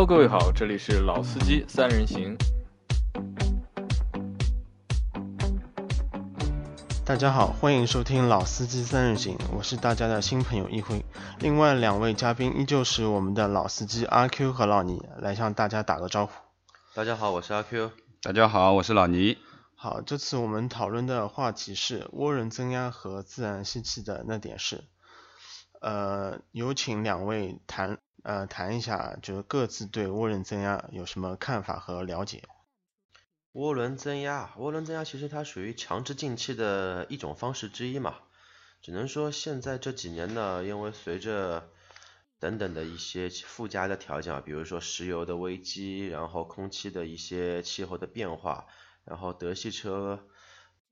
Hello， 各位好，这里是老司机三人行。大家好，欢迎收听老司机三人行，我是大家的新朋友一辉。另外两位嘉宾依旧是我们的老司机阿 Q 和老倪，来向大家打个招呼。大家好，我是阿 Q。大家好，我是老倪。好，这次我们讨论的话题是涡轮增压和自然吸气的那点事。有请两位谈一下，就是各自对涡轮增压有什么看法和了解。涡轮增压其实它属于强制进气的一种方式之一嘛，只能说现在这几年呢，因为随着等等的一些附加的条件，比如说石油的危机，然后空气的一些气候的变化，然后德系车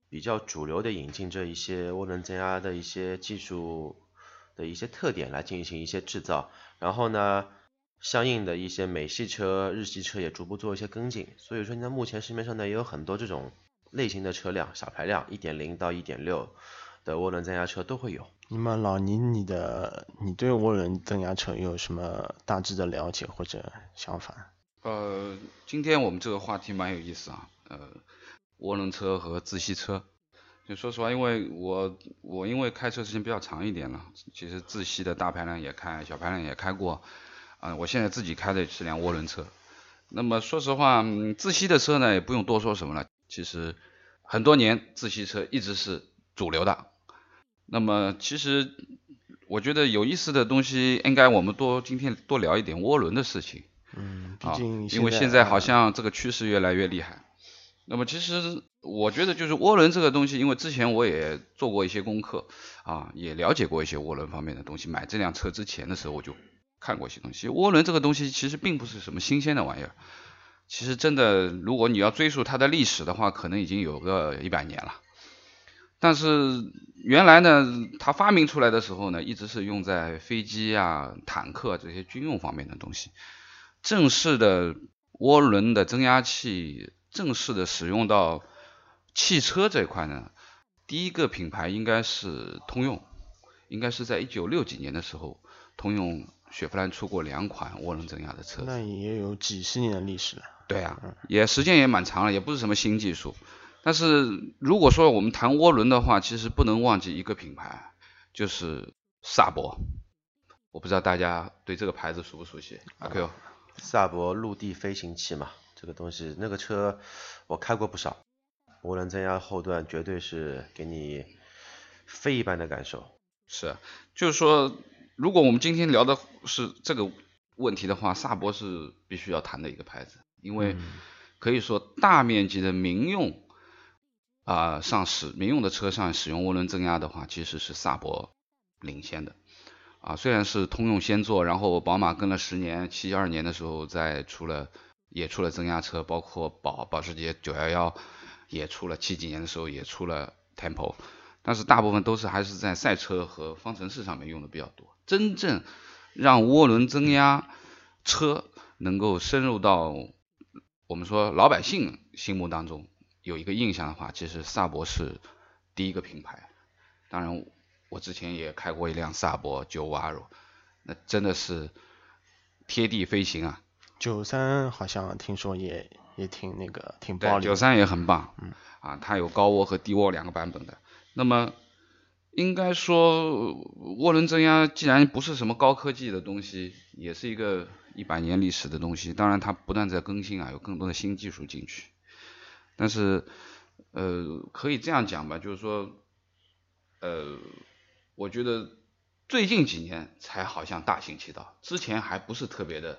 比较主流的引进这一些涡轮增压的一些技术的一些特点来进行一些制造，然后呢，相应的一些美系车、日系车也逐步做一些跟进。所以说呢，目前市面上呢也有很多这种类型的车辆，小排量 1.0 到 1.6 的涡轮增压车都会有。那么老倪，你对涡轮增压车有什么大致的了解或者想法？今天我们这个话题蛮有意思啊，涡轮车和自吸车。就说实话，因为我因为开车时间比较长一点了，其实自吸的大排量也开，小排量也开过，我现在自己开的是辆涡轮车。那么说实话，自吸的车呢也不用多说什么了，其实很多年自吸车一直是主流的。那么其实我觉得有意思的东西，应该我们今天多聊一点涡轮的事情。毕竟因为现在好像这个趋势越来越厉害。那么其实我觉得就是涡轮这个东西，因为之前我也做过一些功课啊，也了解过一些涡轮方面的东西。买这辆车之前的时候我就看过一些东西。涡轮这个东西其实并不是什么新鲜的玩意儿，其实真的如果你要追溯它的历史的话，可能已经有个100年了。但是原来呢，它发明出来的时候呢，一直是用在飞机啊、坦克这些军用方面的东西。正式的涡轮的增压器正式的使用到汽车这一块呢，第一个品牌应该是通用，应该是在1960几年的时候，通用雪佛兰出过2款涡轮增压的车。那也有几十年的历史了。对啊，也时间也蛮长了，也不是什么新技术。但是如果说我们谈涡轮的话，其实不能忘记一个品牌，就是萨博。我不知道大家对这个牌子熟不熟悉？阿 Q， 萨博陆地飞行器嘛。这个东西，那个车我开过不少，涡轮增压后段绝对是给你非一般的感受。是，就是说，如果我们今天聊的是这个问题的话，萨博是必须要谈的一个牌子，因为可以说大面积的民用民用的车上使用涡轮增压的话，其实是萨博领先的。虽然是通用先做，然后宝马跟了10年，72年的时候再出了增压车，包括保时捷911也出了，77年的时候也出了 Tempo， 但是大部分都是还是在赛车和方程式上面用的比较多。真正让涡轮增压车能够深入到我们说老百姓心目当中有一个印象的话，其实萨博是第一个品牌。当然我之前也开过一辆萨博 950R， 那真的是贴地飞行啊。93好像听说也挺挺暴力的。93也很棒，它有高涡和低涡2个版本的。那么应该说涡轮增压既然不是什么高科技的东西，也是一个100年历史的东西，当然它不断在更新有更多的新技术进去。但是可以这样讲吧，就是说我觉得最近几年才好像大行其道，之前还不是特别的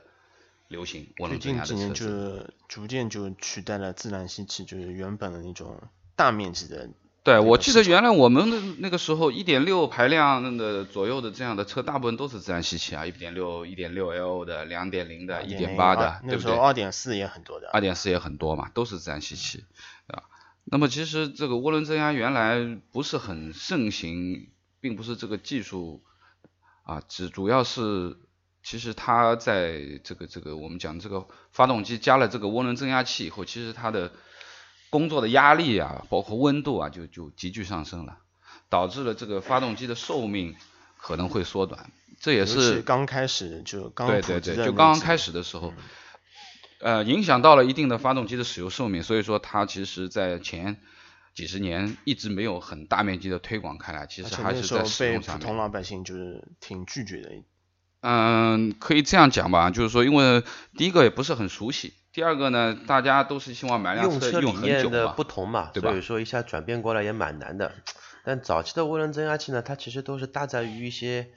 流行。最近几年就是逐渐就取代了自然吸气，就是原本的那种大面积的。对，我记得原来我们的那个时候 1.6 排量的左右的这样的车大部分都是自然吸气啊， 1.6 1.6L 的 2.0 的 1.8 的，对不对？那时候 2.4 也很多的。 2.4 也很多嘛，都是自然吸气啊。那么其实这个涡轮增压原来不是很盛行，并不是这个技术主要是其实它在这个我们讲这个发动机加了这个涡轮增压器以后，其实它的工作的压力啊，包括温度啊，就急剧上升了，导致了这个发动机的寿命可能会缩短。这也是刚开始就刚对对对，就刚刚开始的时候，影响到了一定的发动机的使用寿命，所以说它其实在前几十年一直没有很大面积的推广开来，其实还是在使用上面。被普通老百姓就是挺拒绝的。嗯，可以这样讲吧，就是说，因为第一个也不是很熟悉，第二个呢，大家都是希望买辆车用很久嘛，用车理念的不同嘛，对吧？所以说一下转变过来也蛮难的。但早期的涡轮增压器呢，它其实都是搭载于一些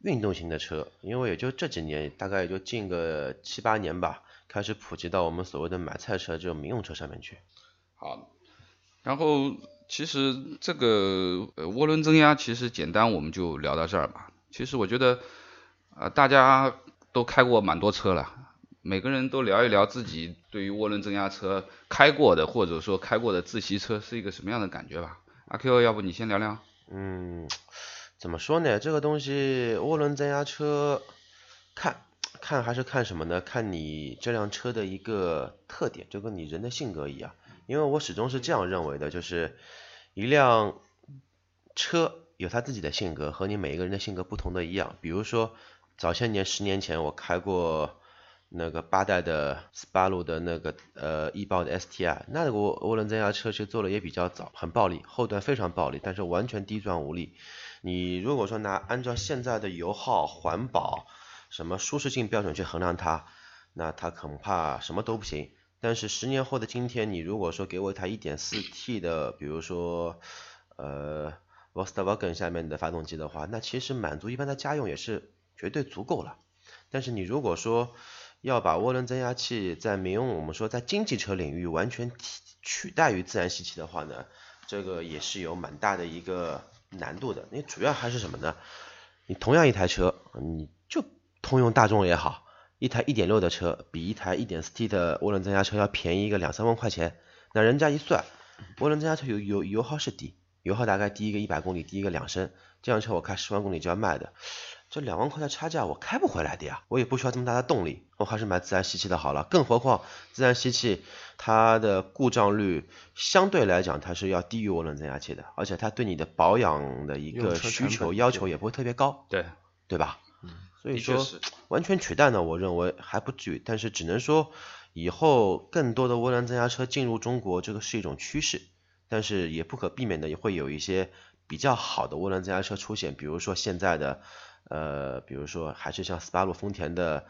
运动型的车，因为也就这几年，大概也就近个7、8年吧，开始普及到我们所谓的买菜车这种民用车上面去。好，然后其实这个涡轮增压其实简单，我们就聊到这儿吧。其实我觉得。大家都开过蛮多车了，每个人都聊一聊自己对于涡轮增压车开过的，或者说开过的自习车是一个什么样的感觉吧。阿 Q， 要不你先聊聊。怎么说呢，这个东西涡轮增压车看还是看什么呢，看你这辆车的一个特点，就跟你人的性格一样。因为我始终是这样认为的，就是一辆车有它自己的性格，和你每一个人的性格不同的一样。比如说早些年10年前我开过那个8代的斯巴鲁的那个E8的 STI， 那个涡轮增压车其实做的也比较早，很暴力，后段非常暴力，但是完全低转无力。你如果说按照现在的油耗、环保、什么舒适性标准去衡量它，那它恐怕什么都不行。但是10年后的今天，你如果说给我一台 1.4T 的，比如说Volkswagen 下面的发动机的话，那其实满足一般的家用也是绝对足够了。但是你如果说要把涡轮增压器在民用，我们说在经济车领域完全取代于自然吸气的话呢，这个也是有蛮大的一个难度的。你主要还是什么呢，你同样一台车，你就通用大众也好，一台 1.6 的车比一台 1.4T 的涡轮增压车要便宜一个2、3万块钱，那人家一算，涡轮增压车油耗是低，油耗大概第一个100公里，第一个2升，这辆车我开10万公里就要卖的，这2万块的差价我开不回来的呀，我也不需要这么大的动力，我还是买自然吸气的好了。更何况自然吸气它的故障率相对来讲它是要低于涡轮增压器的，而且它对你的保养的一个需求要求也不会特别高，对吧？所以说完全取代呢，我认为还不至于，但是只能说以后更多的涡轮增压车进入中国，这个是一种趋势。但是也不可避免的也会有一些比较好的涡轮增压车出现，比如说现在的比如说还是像斯巴鲁丰田的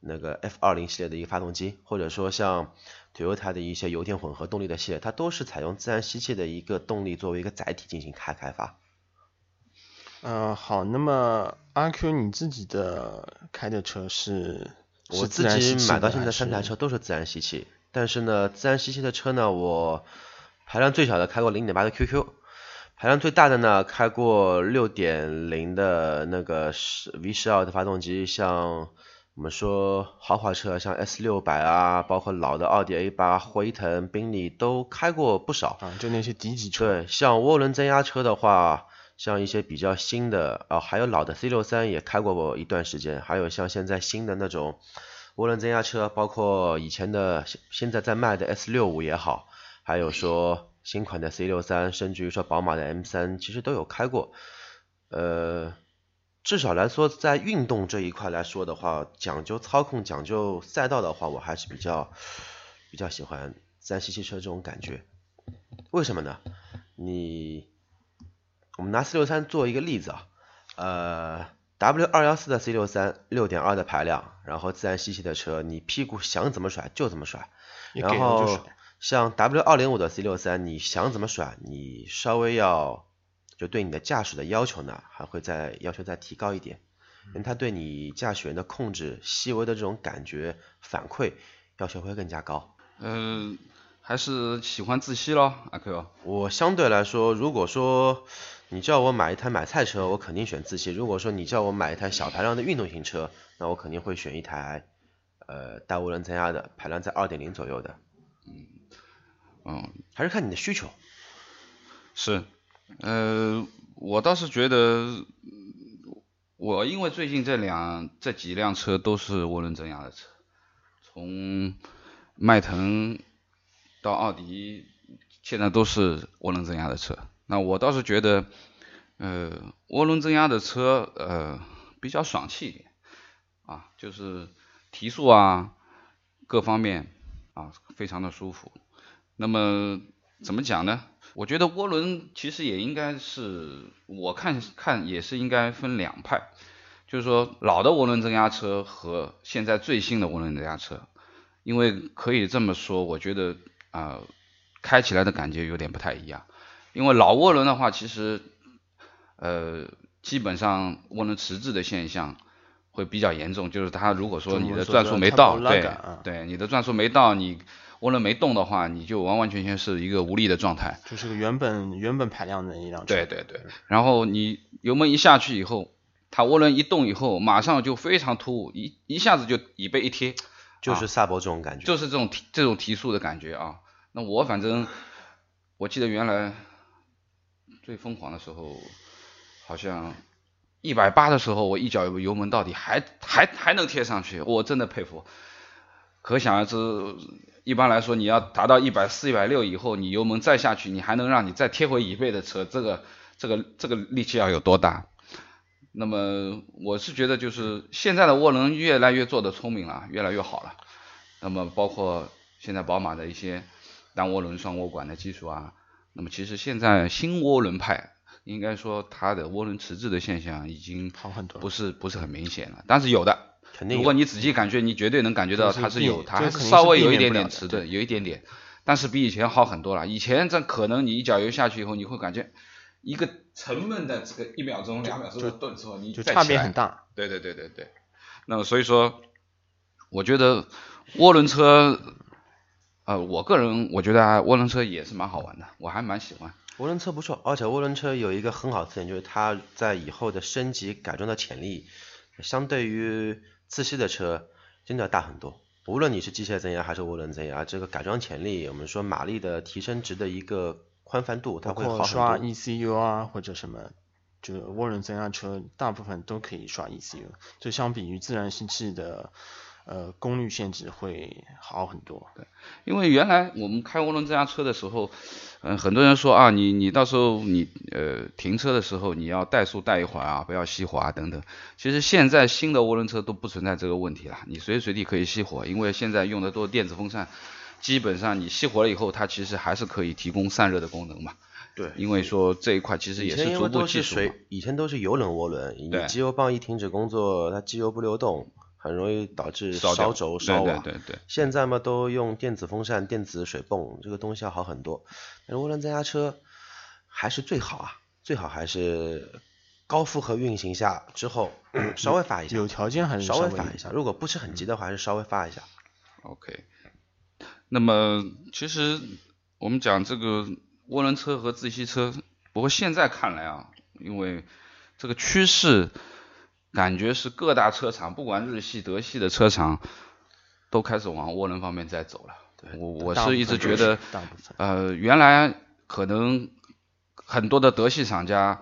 那个 F20 系列的一个发动机，或者说像 Toyota 的一些油电混合动力的系列，它都是采用自然吸气的一个动力作为一个载体进行开发。好，那么阿 Q 你自己的开的车是？我自己买到现在3台车都是自然吸气，但是呢自然吸气的车呢，我排量最小的开过 0.8 的 QQ， 排量最大的呢开过 6.0 的那个 V12 的发动机，像我们说豪华车像 S600 啊，包括老的奥迪 A8、 辉腾、宾利都开过不少啊，就那些低级车。对，像涡轮增压车的话，像一些比较新的啊，还有老的 C63 也开过一段时间，还有像现在新的那种涡轮增压车，包括以前的现在在卖的 S65 也好，还有说新款的 C63， 甚至于说宝马的 M3， 其实都有开过。至少来说在运动这一块来说的话，讲究操控、讲究赛道的话，我还是比较喜欢自然吸气车这种感觉。为什么呢？我们拿 C63 做一个例子啊，W214 的 C63 6.2 的排量，然后自然吸气的车，你屁股想怎么甩就怎么甩，然后像 W205 的 C63， 你想怎么甩，你稍微要就对你的驾驶的要求呢，还会要求再提高一点，因为它对你驾驶员的控制、细微的这种感觉反馈要求会更加高。还是喜欢自吸咯，阿 Q。我相对来说，如果说你叫我买一台买菜车，我肯定选自吸；如果说你叫我买一台小排量的运动型车，那我肯定会选一台带涡轮增压的，排量在 2.0 左右的。还是看你的需求。是，我倒是觉得，我因为最近这几辆车都是涡轮增压的车，从迈腾到奥迪，现在都是涡轮增压的车。那我倒是觉得，涡轮增压的车，比较爽气一点啊，就是提速啊各方面啊非常的舒服。那么怎么讲呢？我觉得涡轮其实也应该是，我看也是应该分两派，就是说老的涡轮增压车和现在最新的涡轮增压车，因为可以这么说，我觉得开起来的感觉有点不太一样。因为老涡轮的话，其实基本上涡轮迟滞的现象会比较严重，就是它如果说你的转速没到，对，你的转速没到，你涡轮没动的话，你就完完全全是一个无力的状态，就是个原本排量的一辆车。对对对。然后你油门一下去以后，它涡轮一动以后，马上就非常突兀，一下子就椅背一贴，就是萨博这种感觉，就是这种提速的感觉啊。那我反正我记得原来最疯狂的时候，好像180的时候，我一脚油门到底还能贴上去，我真的佩服。可想而知。一般来说，你要达到140、160以后，你油门再下去，你还能让你再贴回椅背的车，这个力气要有多大？那么我是觉得，就是现在的涡轮越来越做得聪明了，越来越好了。那么包括现在宝马的一些单涡轮、双涡管的技术啊，那么其实现在新涡轮派应该说它的涡轮迟滞的现象已经不是很明显了，但是有的。如果你仔细感觉，你绝对能感觉到它是有，它还是稍微有一点点迟钝，有一点点，但是比以前好很多了。以前这可能你一脚油下去以后，你会感觉一个沉闷的这个1秒钟、2秒钟的顿挫，你就差别很大。对对对对对。那么所以说，我觉得涡轮车，我个人我觉得涡轮车也是蛮好玩的，我还蛮喜欢。涡轮车不错，而且涡轮车有一个很好的特点，就是它在以后的升级改装的潜力，相对于自吸的车真的要大很多，无论你是机械增压还是涡轮增压，这个改装潜力，我们说马力的提升值的一个宽泛度，它会好很多。刷 ECU 啊或者什么，就是涡轮增压车大部分都可以刷 ECU， 就相比于自然吸气的功率限制会好很多。对，因为原来我们开涡轮增压车的时候，很多人说啊，你到时候你停车的时候你要怠速怠一会儿啊，不要熄火啊等等。其实现在新的涡轮车都不存在这个问题了，你随时随地可以熄火，因为现在用的都是电子风扇，基本上你熄火了以后，它其实还是可以提供散热的功能嘛。对，因为说这一块其实也是逐步技术。以前都是油冷涡轮，你机油泵一停止工作，它机油不流动。很容易导致烧轴烧瓦，对对对对。现在嘛都用电子风扇、电子水泵，这个东西要好很多。但是涡轮增压车还是最好啊，最好还是高负荷运行下之后稍微发一下，有条件还是稍微发一下。如果不是很急的话，还是稍微发一下。OK， 那么其实我们讲这个涡轮车和自吸车，不过现在看来啊，因为这个趋势。感觉是各大车厂，不管日系、德系的车厂，都开始往涡轮方面在走了。我是一直觉得，原来可能很多的德系厂家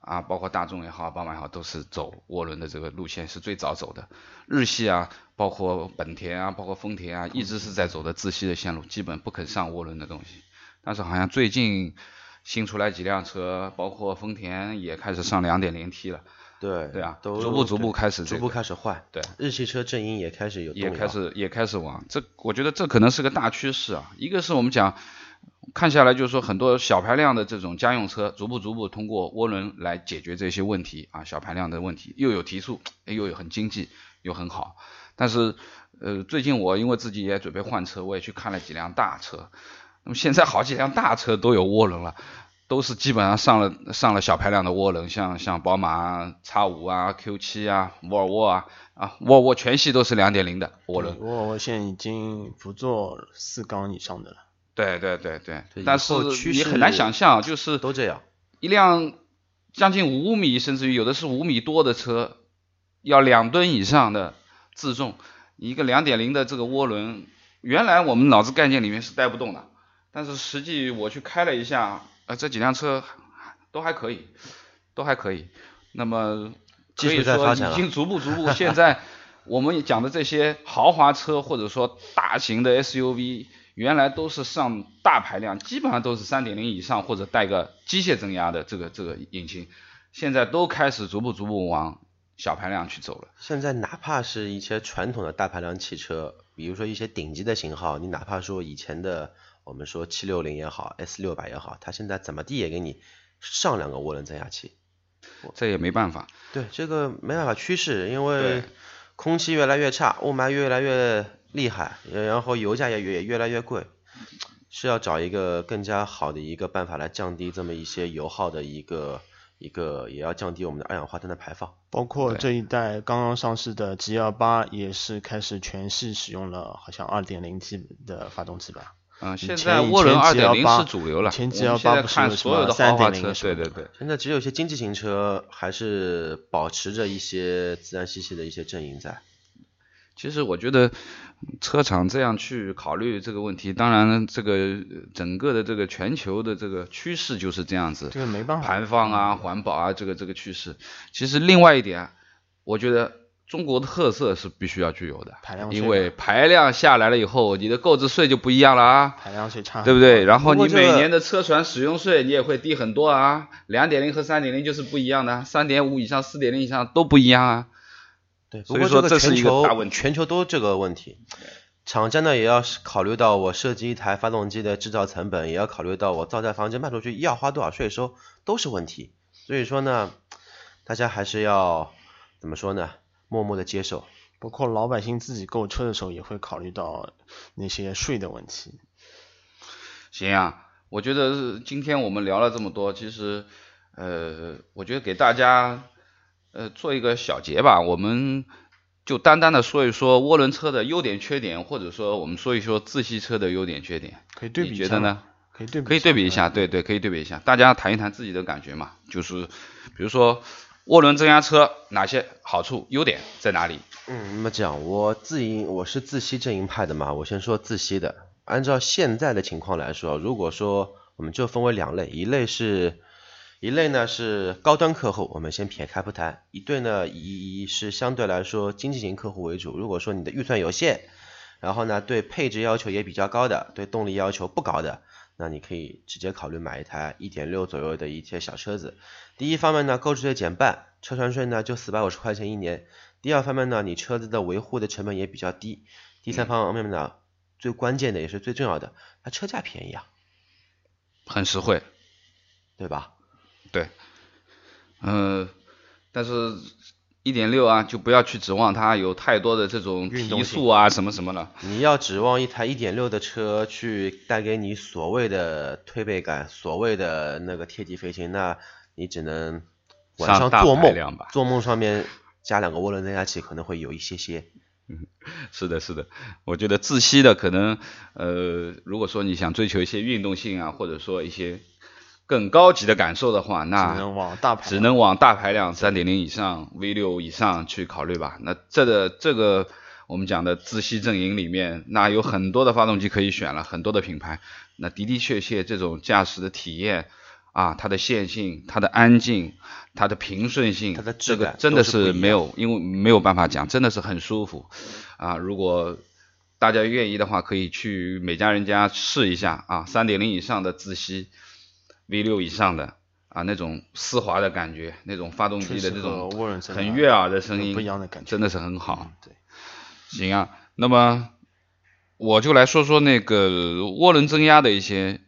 啊，包括大众也好、宝马也好，都是走涡轮的这个路线，是最早走的。日系啊，包括本田啊，包括丰田啊，一直是在走的自吸的线路，基本不肯上涡轮的东西。但是好像最近新出来几辆车，包括丰田也开始上 2.0T 了。对对啊，都逐步开始、这个，逐步开始换。对，日系车阵营也开始有动摇，也开始往这，我觉得这可能是个大趋势啊。一个是我们讲看下来，就是说很多小排量的这种家用车，逐步通过涡轮来解决这些问题啊，小排量的问题又有提速，又有很经济，又很好。但是最近我因为自己也准备换车，我也去看了几辆大车，那么现在好几辆大车都有涡轮了。都是基本上上了小排量的涡轮，像宝马 X5 啊、Q7 啊、沃尔沃全系都是 2.0 的涡轮。沃尔沃现在已经不做4缸以上的了。对对对对。但是你很难想象，就是都这样，一辆将近5米甚至于有的是5米多的车，要2吨以上的自重，一个 2.0 的这个涡轮，原来我们脑子概念里面是带不动的，但是实际我去开了一下。这几辆车都还可以，那么可以说已经逐步现在我们讲的这些豪华车或者说大型的 SUV 原来都是上大排量，基本上都是 3.0 以上或者带个机械增压的这个引擎，现在都开始逐步往小排量去走了。现在哪怕是一些传统的大排量汽车，比如说一些顶级的型号，你哪怕说以前的我们说760也好 S600 也好，它现在怎么地也给你上两个涡轮增压器，这也没办法。对，这个没办法，趋势，因为空气越来越差，雾霾越来越厉害，然后油价也越来越贵，是要找一个更加好的一个办法来降低这么一些油耗的一个也要降低我们的二氧化碳的排放。包括这一代刚刚上市的 G28 也是开始全系使用了好像 2.0T 的发动机吧。嗯，现在涡轮 2.0 是主流了，前 G28 不是所有的豪华车，对对对。现在只有一些经济型车还是保持着一些自然吸气的一些阵营在。其实我觉得车厂这样去考虑这个问题，当然这个整个的这个全球的这个趋势就是这样子，这个没办法，排放啊、环保啊，这个趋势。其实另外一点，我觉得中国的特色是必须要具有的，排量税，因为排量下来了以后，你的购置税就不一样了啊，排量税差，对不对？然后你每年的车船使用税你也会低很多啊， 2.0 和 3.0 就是不一样的， 3.5 以上 4.0 以上都不一样啊。对，不过这个全球都这个问题，厂家呢也要考虑到我设计一台发动机的制造成本，也要考虑到我造台房间卖出去要花多少税收，都是问题。所以说呢，大家还是要怎么说呢？默默的接受。包括老百姓自己购车的时候也会考虑到那些税的问题。行啊，我觉得今天我们聊了这么多，其实我觉得给大家。做一个小结吧，我们就单单的说一说涡轮车的优点缺点，或者说我们说一说自吸车的优点缺点，可以对比一下，你觉得呢？可以对比一下，对对，可以对比一下，大家谈一谈自己的感觉嘛，就是比如说涡轮增压车哪些好处，优点在哪里？嗯，那么讲我是自吸阵营派的嘛，我先说自吸的。按照现在的情况来说，如果说我们就分为两类，一类呢是高端客户，我们先撇开不谈。一对呢以是相对来说经济型客户为主，如果说你的预算有限，然后呢对配置要求也比较高的，对动力要求不高的，那你可以直接考虑买一台 1.6 左右的一些小车子。第一方面呢，购置税减半，车船税呢就450块钱一年。第二方面呢，你车子的维护的成本也比较低。第三方面呢，最关键的也是最重要的，它车价便宜啊，很实惠，对吧？对，但是 1.6 啊，就不要去指望它有太多的这种提速啊什么什么的。你要指望一台 1.6 的车去带给你所谓的推背感，所谓的那个贴地飞行，那你只能晚上做梦，上面加两个涡轮增压器可能会有一些。是的，是的，我觉得自吸的可能，如果说你想追求一些运动性啊，或者说一些。更高级的感受的话，那只能往大排量 3.0 以上 V6 以上去考虑吧。那这个我们讲的自吸阵营里面，那有很多的发动机可以选了，很多的品牌，那的确这种驾驶的体验啊，它的线性、它的安静、它的平顺性，它的质感，这个真的是没有，因为没有办法讲，真的是很舒服啊。如果大家愿意的话，可以去每家人家试一下啊 ，3.0 以上的自吸。V6 以上的啊，那种丝滑的感觉，那种发动机的那种很悦耳的声音，不一样的感觉，真的是很好。对，行啊，那么我就来说说那个涡轮增压的一些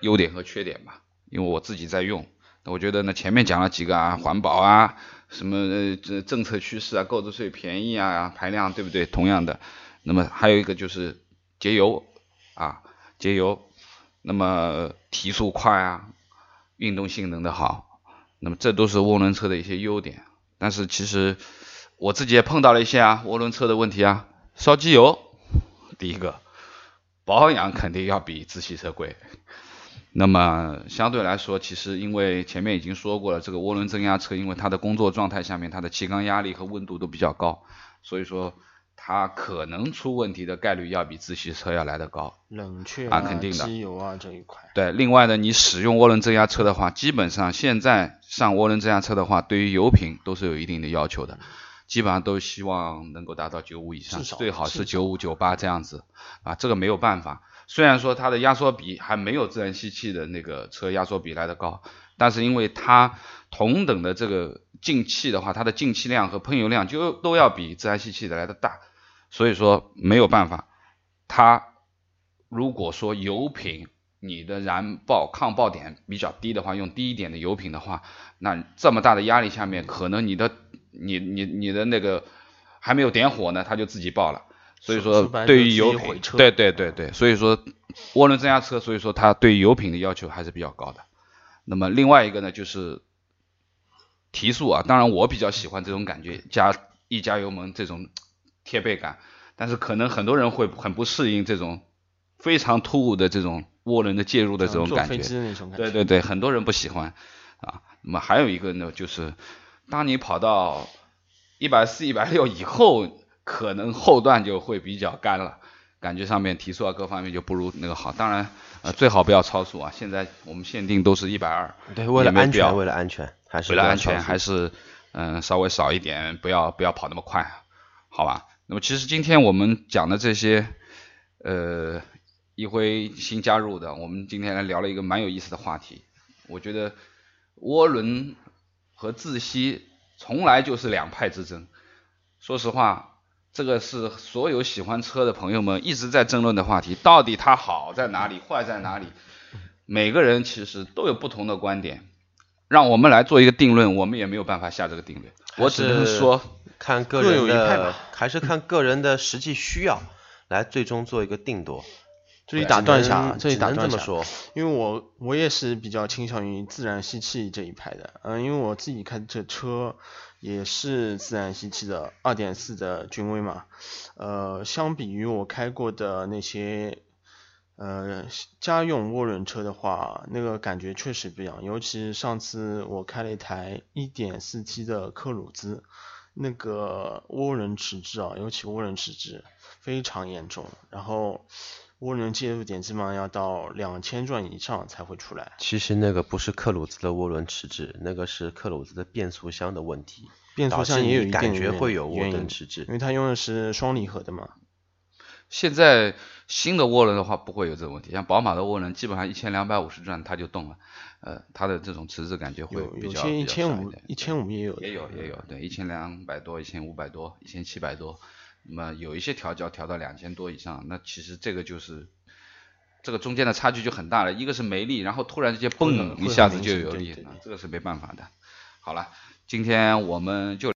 优点和缺点吧，因为我自己在用。那我觉得呢，前面讲了几个啊，环保啊，什么政策趋势啊，购置税便宜啊，排量对不对？同样的，那么还有一个就是节油。那么提速快啊，运动性能的好，那么这都是涡轮车的一些优点。但是其实我自己也碰到了一些啊涡轮车的问题啊，烧机油，第一个保养肯定要比自吸车贵。那么相对来说，其实因为前面已经说过了，这个涡轮增压车因为它的工作状态下面它的气缸压力和温度都比较高，所以说它可能出问题的概率要比自吸车要来得高，冷却啊，肯定的，机油啊这一块。对，另外呢，你使用涡轮增压车的话，基本上现在上涡轮增压车的话，对于油品都是有一定的要求的，基本上都希望能够达到95以上，最好是95、98这样子啊，这个没有办法。虽然说它的压缩比还没有自然吸气的那个车压缩比来得高，但是因为它同等的这个进气的话，它的进气量和喷油量就都要比自然吸气的来的大，所以说没有办法，它如果说油品你的燃爆抗爆点比较低的话，用低一点的油品的话，那这么大的压力下面，可能你的那个还没有点火呢，它就自己爆了。所以说对于油品，对对对对，所以说涡轮增压车，所以说它对油品的要求还是比较高的。那么另外一个呢就是提速啊，当然我比较喜欢这种感觉，一加油门这种贴背感，但是可能很多人会很不适应这种非常突兀的这种涡轮的介入的这种感觉，对对对，很多人不喜欢啊。那么还有一个呢就是当你跑到140、160以后，可能后段就会比较干了，感觉上面提速啊各方面就不如那个好。当然最好不要超速啊，现在我们限定都是120，对，为了安全，还是稍微少一点，不要跑那么快，好吧。那么其实今天我们讲的这些一辉新加入的，我们今天来聊了一个蛮有意思的话题。我觉得涡轮和自吸从来就是两派之争，说实话这个是所有喜欢车的朋友们一直在争论的话题，到底它好在哪里，坏在哪里，每个人其实都有不同的观点，让我们来做一个定论，我们也没有办法下这个定论，我只能说看个人的，还是看个人的实际需要来最终做一个定夺。这里打断一下，这么说，因为我也是比较倾向于自然吸气这一派的，因为我自己开这车也是自然吸气的 2.4 的君威嘛，相比于我开过的那些家用涡轮车的话，那个感觉确实不一样，尤其上次我开了一台 1.4T 的科鲁兹，那个涡轮迟滞啊，尤其涡轮迟滞非常严重，然后涡轮介入点基本上要到2000转以上才会出来。其实那个不是克鲁兹的涡轮迟滞，那个是克鲁兹的变速箱的问题，变速箱也有一点感觉会有涡轮迟滞，因为它用的是双离合的嘛。现在新的涡轮的话不会有这个问题，像宝马的涡轮基本上1250转它就动了，它的这种迟滞感觉会比较少一点。1500也有，对，1200多、1500多、1700多。那么有一些调教调到2000多以上，那其实这个就是这个中间的差距就很大了，一个是没力，然后突然之间蹦一下子就有力，这个是没办法的。好了，今天我们就